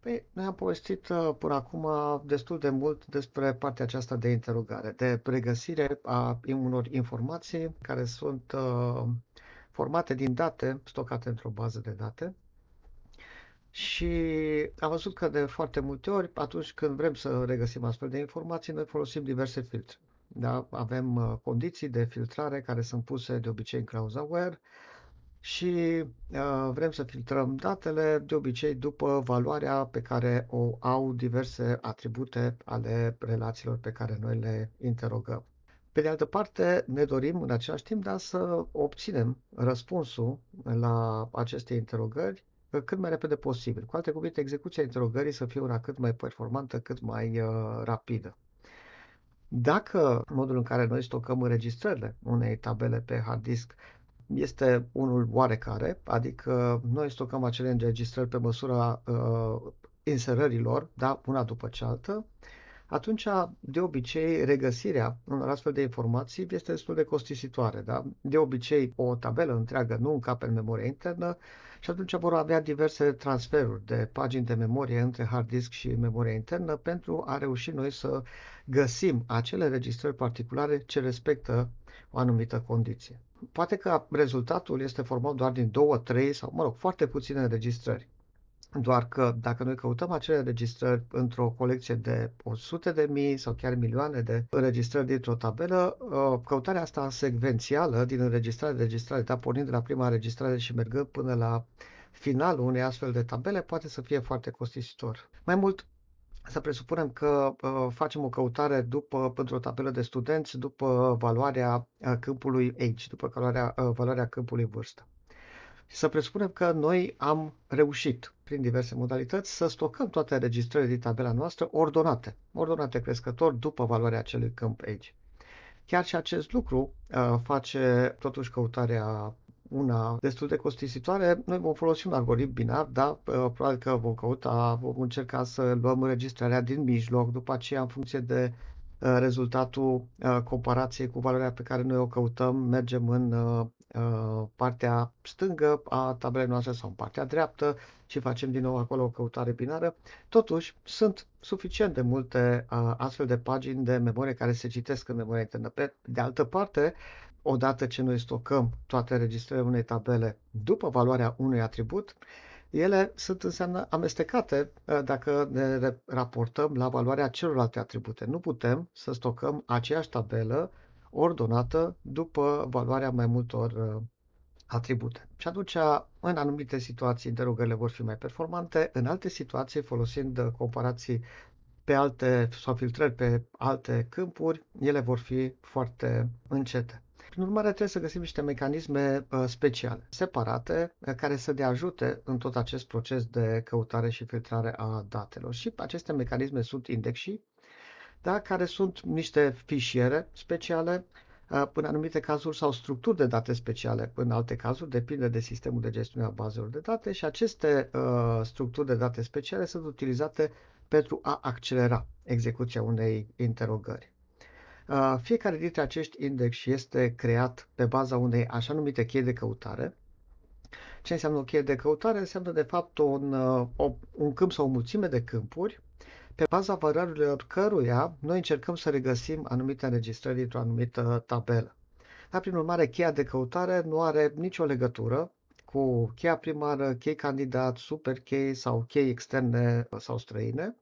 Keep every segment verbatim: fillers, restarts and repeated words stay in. Păi, noi am povestit până acum destul de mult despre partea aceasta de interogare, de pregăsire a unor informații care sunt uh, formate din date, stocate într-o bază de date. Și am văzut că de foarte multe ori, atunci când vrem să regăsim astfel de informații, noi folosim diverse filtre. Da? Avem uh, condiții de filtrare care sunt puse de obicei în clauza WHERE și uh, vrem să filtrăm datele de obicei după valoarea pe care o au diverse atribute ale relațiilor pe care noi le interogăm. Pe de altă parte, ne dorim în același timp da, să obținem răspunsul la aceste interogări cât mai repede posibil. Cu alte cuvinte, execuția interogării să fie una cât mai performantă, cât mai uh, rapidă. Dacă modul în care noi stocăm înregistrările unei tabele pe hard disk este unul oarecare, adică noi stocăm acele înregistrări pe măsura uh, inserărilor, da, una după cealaltă, atunci, de obicei, regăsirea unor astfel de informații este destul de costisitoare. Da? De obicei, o tabelă întreagă nu încape în memoria internă și atunci vor avea diverse transferuri de pagini de memorie între hard disk și memoria internă pentru a reuși noi să găsim acele înregistrări particulare ce respectă o anumită condiție. Poate că rezultatul este format doar din două, trei sau, mă rog, foarte puține înregistrări. Doar că dacă noi căutăm acele înregistrări într-o colecție de o sută de mii sau chiar milioane de înregistrări dintr-o tabelă, căutarea asta secvențială din înregistrare în înregistrare, da, pornind de la prima înregistrare și mergând până la finalul unei astfel de tabele, poate să fie foarte costisitor. Mai mult, să presupunem că uh, facem o căutare după, pentru o tabelă de studenți după valoarea uh, câmpului age, după valoarea, uh, valoarea câmpului vârstă. Și să presupunem că noi am reușit, prin diverse modalități, să stocăm toate înregistrările din tabela noastră ordonate, ordonate crescător după valoarea acelui câmp age. Chiar și acest lucru uh, face totuși căutarea una destul de costisitoare. Noi vom folosi un algoritm binar, da? Probabil că vom căuta, vom încerca să luăm înregistrarea din mijloc, după aceea în funcție de uh, rezultatul uh, comparației cu valoarea pe care noi o căutăm, mergem în uh, partea stângă a tabelei noastre sau în partea dreaptă și facem din nou acolo o căutare binară. Totuși, sunt suficient de multe astfel de pagini de memorie care se citesc în memoria internă. Pe de altă parte, odată ce noi stocăm toate înregistrările unei tabele după valoarea unui atribut, ele sunt înseamnă amestecate dacă ne raportăm la valoarea celorlalte atribute. Nu putem să stocăm aceeași tabelă ordonată după valoarea mai multor uh, atribute. Și atunci, în anumite situații, interogările vor fi mai performante, în alte situații, folosind uh, comparații pe alte sau filtrări pe alte câmpuri, ele vor fi foarte încete. Prin urmare, trebuie să găsim niște mecanisme uh, speciale, separate, uh, care să ne ajute în tot acest proces de căutare și filtrare a datelor. Și aceste mecanisme sunt indexii, da, care sunt niște fișiere speciale, în anumite cazuri, sau structuri de date speciale, în alte cazuri, depinde de sistemul de gestiune a bazelor de date și aceste uh, structuri de date speciale sunt utilizate pentru a accelera execuția unei interogări. Uh, fiecare dintre acești indexi este creat pe baza unei așa numite chei de căutare. Ce înseamnă o cheie de căutare? Înseamnă, de fapt, un, o, un câmp sau o mulțime de câmpuri pe baza valorilor căruia noi încercăm să regăsim anumite înregistrări dintr-o anumită tabelă. Dar, prin urmare, cheia de căutare nu are nicio legătură cu cheia primară, chei candidat, superchei sau chei externe sau străine,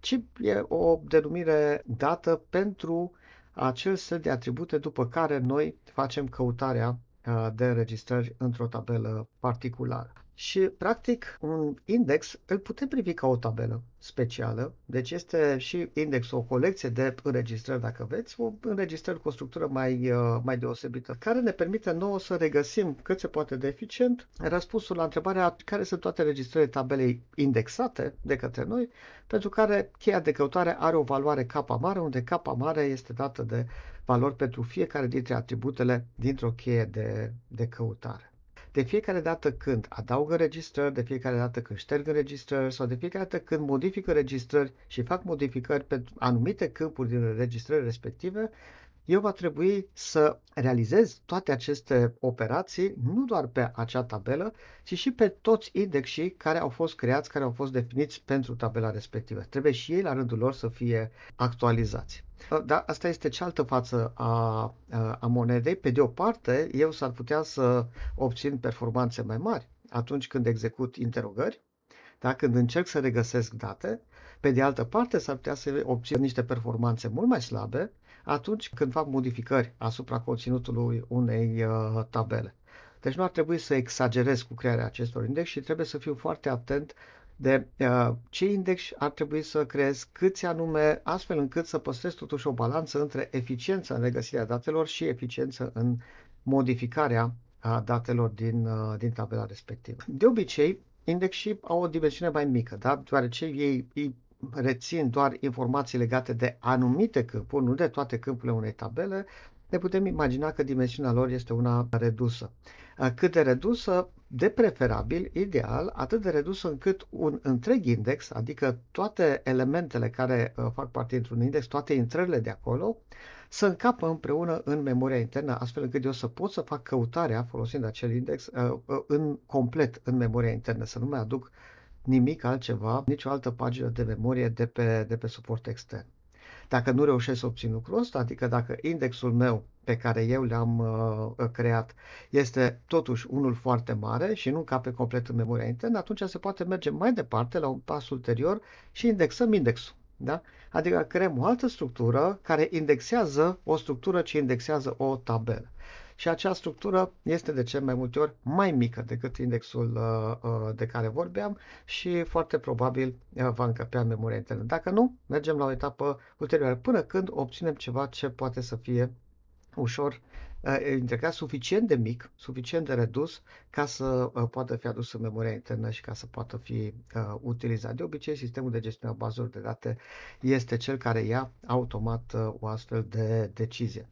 ci e o denumire dată pentru acel set de atribute după care noi facem căutarea de înregistrări într-o tabelă particulară. și, practic, un index îl putem privi ca o tabelă specială. Deci este și indexul o colecție de înregistrări, dacă veți, o înregistrări cu o structură mai, mai deosebită, care ne permite nouă să regăsim cât se poate de eficient răspunsul la întrebarea care sunt toate înregistrările tabelei indexate de către noi, pentru care cheia de căutare are o valoare K mare, unde K mare este dată de valori pentru fiecare dintre atributele dintr-o cheie de, de căutare. De fiecare dată când adaug înregistrări, de fiecare dată când șterg înregistrări sau de fiecare dată când modific înregistrări și fac modificări pe anumite câmpuri din înregistrări respective, eu va trebui să realizez toate aceste operații nu doar pe acea tabelă, ci și pe toți indexii care au fost creați, care au fost definiți pentru tabela respectivă. Trebuie și ei la rândul lor să fie actualizați. Dar asta este cealaltă față a, a monedei. Pe de o parte, eu s-ar putea să obțin performanțe mai mari atunci când execut interogări, da? Când încerc să regăsesc date. Pe de altă parte, s-ar putea să obțin niște performanțe mult mai slabe atunci când fac modificări asupra conținutului unei uh, tabele. Deci nu ar trebui să exagerez cu crearea acestor index și trebuie să fiu foarte atent de uh, ce index ar trebui să creez, câți anume, astfel încât să păstrez totuși o balanță între eficiență în regăsirea datelor și eficiență în modificarea uh, datelor din, uh, din tabela respectivă. De obicei, indexii au o dimensiune mai mică, da? Deoarece ei, ei rețin doar informații legate de anumite câmpuri, nu de toate câmpurile unei tabele, ne putem imagina că dimensiunea lor este una redusă. Cât de redusă, de preferabil, ideal, atât de redusă încât un întreg index, adică toate elementele care fac parte dintr-un index, toate intrările de acolo, să încapă împreună în memoria internă, astfel încât eu să pot să fac căutarea folosind acel index în complet în memoria internă, să nu mai aduc nimic altceva, nicio altă pagină de memorie de pe, de pe suport extern. Dacă nu reușesc să obțin lucrul ăsta, adică dacă indexul meu pe care eu l-am uh, creat este totuși unul foarte mare și nu încape complet în memoria internă, atunci se poate merge mai departe la un pas ulterior și indexăm indexul. Da? Adică creăm o altă structură care indexează o structură ce indexează o tabelă. Și acea structură este de cel mai multe ori mai mică decât indexul de care vorbeam și foarte probabil va încăpea în memoria internă. Dacă nu, mergem la o etapă ulterioară până când obținem ceva ce poate să fie ușor indicat, suficient de mic, suficient de redus ca să poată fi adus în memoria internă și ca să poată fi utilizat. De obicei, sistemul de gestionare a bazelor de date este cel care ia automat o astfel de decizie.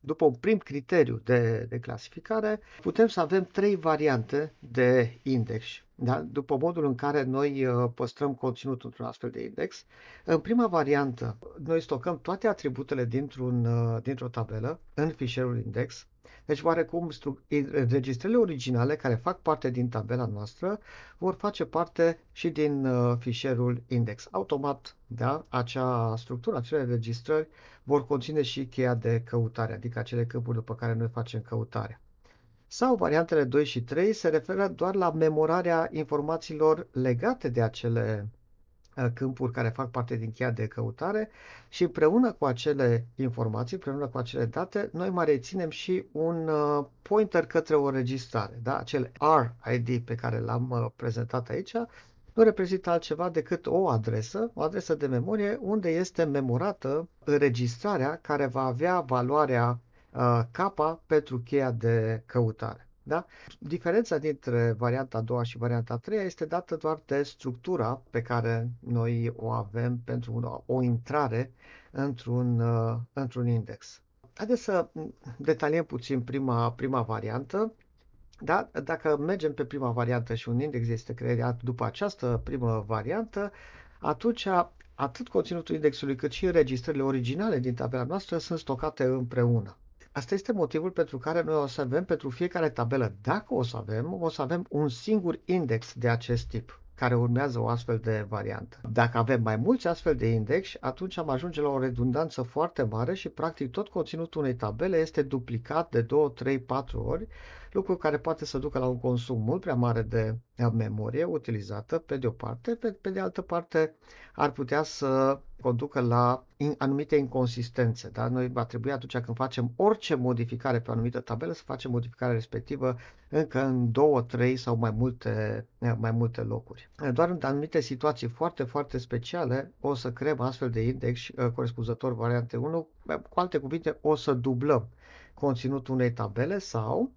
După un prim criteriu de, de clasificare, putem să avem trei variante de index, da? După modul în care noi păstrăm conținut într-un astfel de index. În prima variantă, noi stocăm toate atributele dintr-un, dintr-o tabelă în fișierul index. Deci, oarecum, înregistrările originale care fac parte din tabela noastră vor face parte și din uh, fișierul index. Automat, da, acea structură, acele înregistrări vor conține și cheia de căutare, adică acele câmpuri după care noi facem căutarea. Sau variantele doi și trei se referă doar la memorarea informațiilor legate de acele câmpuri care fac parte din cheia de căutare și împreună cu acele informații, împreună cu acele date, noi mai reținem și un pointer către o înregistrare. Da? Acel R I D pe care l-am prezentat aici nu reprezintă altceva decât o adresă, o adresă de memorie unde este memorată înregistrarea care va avea valoarea K pentru cheia de căutare. Da? Diferența dintre varianta a doua și varianta a treia este dată doar de structura pe care noi o avem pentru o intrare într-un, într-un index. Haideți să detaliem puțin prima, prima variantă. Da? Dacă mergem pe prima variantă și un index este creat după această primă variantă, atunci atât conținutul indexului cât și înregistrările originale din tabela noastră sunt stocate împreună. Asta este motivul pentru care noi o să avem pentru fiecare tabelă, dacă o să avem, o să avem un singur index de acest tip, care urmează o astfel de variantă. Dacă avem mai mulți astfel de index, atunci am ajunge la o redundanță foarte mare și practic tot conținutul unei tabele este duplicat de două, trei, patru ori, lucru care poate să ducă la un consum mult prea mare de memorie utilizată pe de o parte, pe, pe de altă parte ar putea să conducă la anumite inconsistențe. Da? Noi va trebui atunci când facem orice modificare pe o anumită tabelă să facem modificarea respectivă încă în două, trei sau mai multe, mai multe locuri. Doar în anumite situații foarte, foarte speciale o să creăm astfel de index corespunzător variante unu, cu alte cuvinte o să dublăm conținutul unei tabele sau,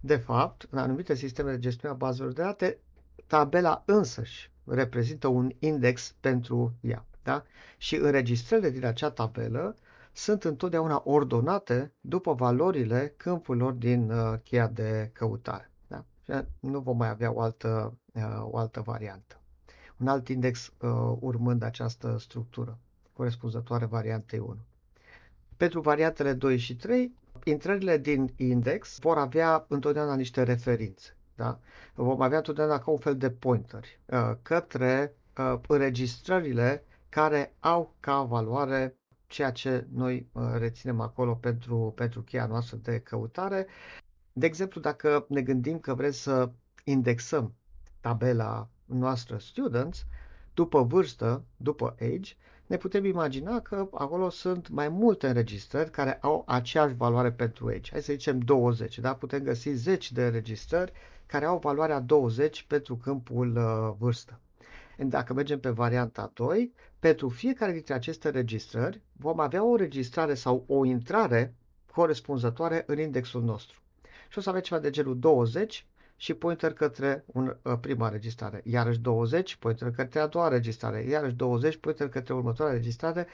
de fapt, în anumite sisteme de gestiune a bazelor de date, tabela însăși reprezintă un index pentru ea. Da? Și înregistrările din acea tabelă sunt întotdeauna ordonate după valorile câmpurilor din uh, cheia de căutare. Da? Nu vom mai avea o altă, uh, o altă variantă. Un alt index uh, urmând această structură corespunzătoare variantei unu. Pentru variantele doi și trei, intrările din index vor avea întotdeauna niște referințe. Da? Vom avea întotdeauna ca un fel de pointeri uh, către uh, înregistrările care au ca valoare ceea ce noi reținem acolo pentru, pentru cheia noastră de căutare. De exemplu, dacă ne gândim că vrem să indexăm tabela noastră students după vârstă, după age, ne putem imagina că acolo sunt mai multe înregistrări care au aceeași valoare pentru age. Hai să zicem douăzeci, da? Putem găsi zece de înregistrări care au valoarea douăzeci pentru câmpul vârstă. Dacă mergem pe varianta doi, pentru fiecare dintre aceste înregistrări vom avea o înregistrare sau o intrare corespunzătoare în indexul nostru. Și o să avem ceva de genul douăzeci și pointer către un, prima înregistrare, iarăși douăzeci, pointer către a doua înregistrare, iarăși douăzeci, pointer către următoarea înregistrare,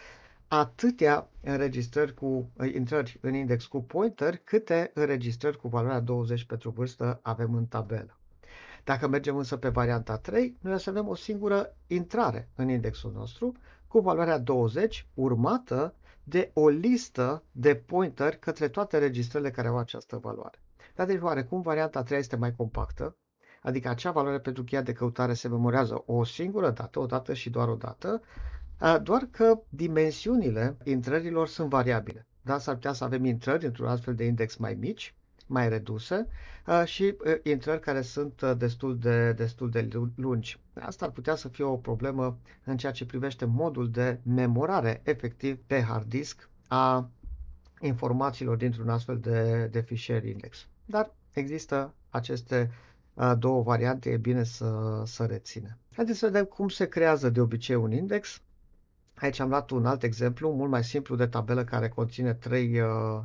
atâtea înregistrări cu intrări în index cu pointer, câte înregistrări cu valoarea douăzeci pentru vârstă avem în tabelă. Dacă mergem însă pe varianta trei, noi o să avem o singură intrare în indexul nostru cu valoarea douăzeci urmată de o listă de pointeri către toate registrele care au această valoare. Dar deci oarecum varianta trei este mai compactă, adică acea valoare pentru cheia de căutare se memorează o singură dată, o dată și doar o dată, doar că dimensiunile intrărilor sunt variabile. Da? S-ar putea să avem intrări într-un astfel de index mai mici, mai reduse și intrări care sunt destul de, destul de lungi. Asta ar putea să fie o problemă în ceea ce privește modul de memorare efectiv pe hard disk a informațiilor dintr-un astfel de, de fișier index. Dar există aceste două variante, e bine să, să reținem. Haideți să vedem cum se creează de obicei un index. Aici am luat un alt exemplu, mult mai simplu, de tabelă care conține trei,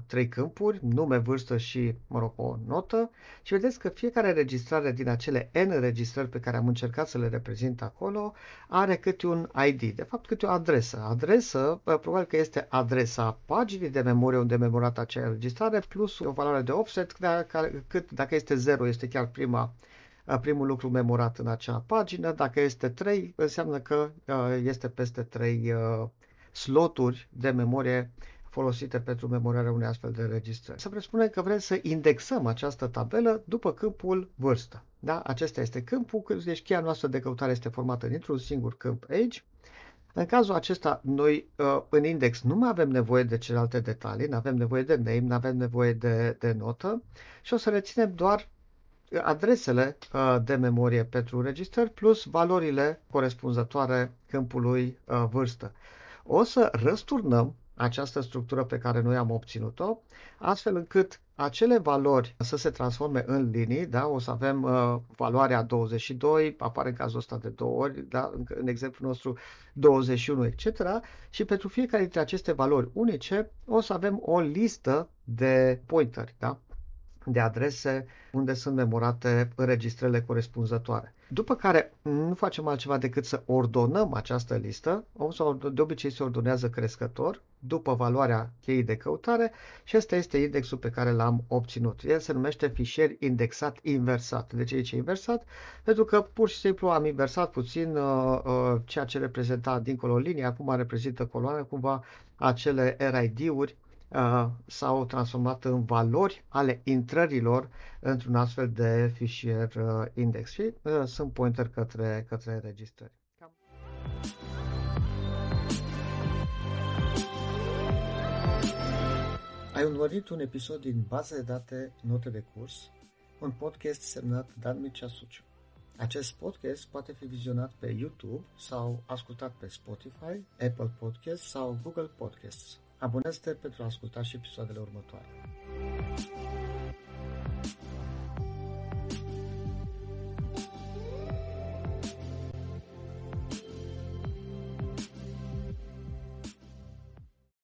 trei câmpuri, nume, vârstă și, mă rog, o notă. Și vedeți că fiecare înregistrare din acele N înregistrări pe care am încercat să le reprezint acolo are câte un I D, de fapt câte o adresă. Adresă, probabil că este adresa paginii de memorie unde e memorată acea înregistrare, plus o valoare de offset, dacă, dacă este zero, este chiar prima primul lucru memorat în acea pagină, dacă este trei, înseamnă că este peste trei sloturi de memorie folosite pentru memorarea unei astfel de înregistrări. Să presupunem că vrem să indexăm această tabelă după câmpul vârstă. Da? Acesta este câmpul, deci cheia noastră de căutare este formată dintr-un singur câmp age. În cazul acesta, noi în index nu mai avem nevoie de celelalte detalii, nu avem nevoie de name, nu avem nevoie de, de notă și o să reținem doar adresele de memorie pentru înregistrări plus valorile corespunzătoare câmpului vârstă. O să răsturnăm această structură pe care noi am obținut-o, astfel încât acele valori să se transforme în linii, da? O să avem uh, valoarea douăzeci și doi, apare în cazul ăsta de două ori, da? în, în exemplul nostru douăzeci și unu, et cetera. Și pentru fiecare dintre aceste valori unice o să avem o listă de pointeri, da? de adrese unde sunt memorate înregistrările corespunzătoare. După care nu facem altceva decât să ordonăm această listă, de obicei se ordonează crescător, după valoarea cheii de căutare și ăsta este indexul pe care l-am obținut. El se numește fișier indexat inversat. De ce aici e inversat? Pentru că pur și simplu am inversat puțin uh, uh, ceea ce reprezenta dincolo linia, acum reprezintă coloană, cumva acele R I D-uri s-au transformat în valori ale intrărilor într-un astfel de fișier index și uh, sunt pointer către, către înregistrări. Ai urmărit un episod din Baze de date, note de curs, un podcast semnat Dan Mircea Suciu. Acest podcast poate fi vizionat pe YouTube sau ascultat pe Spotify, Apple Podcast sau Google Podcasts. Abonează-te pentru a asculta și episoadele următoare.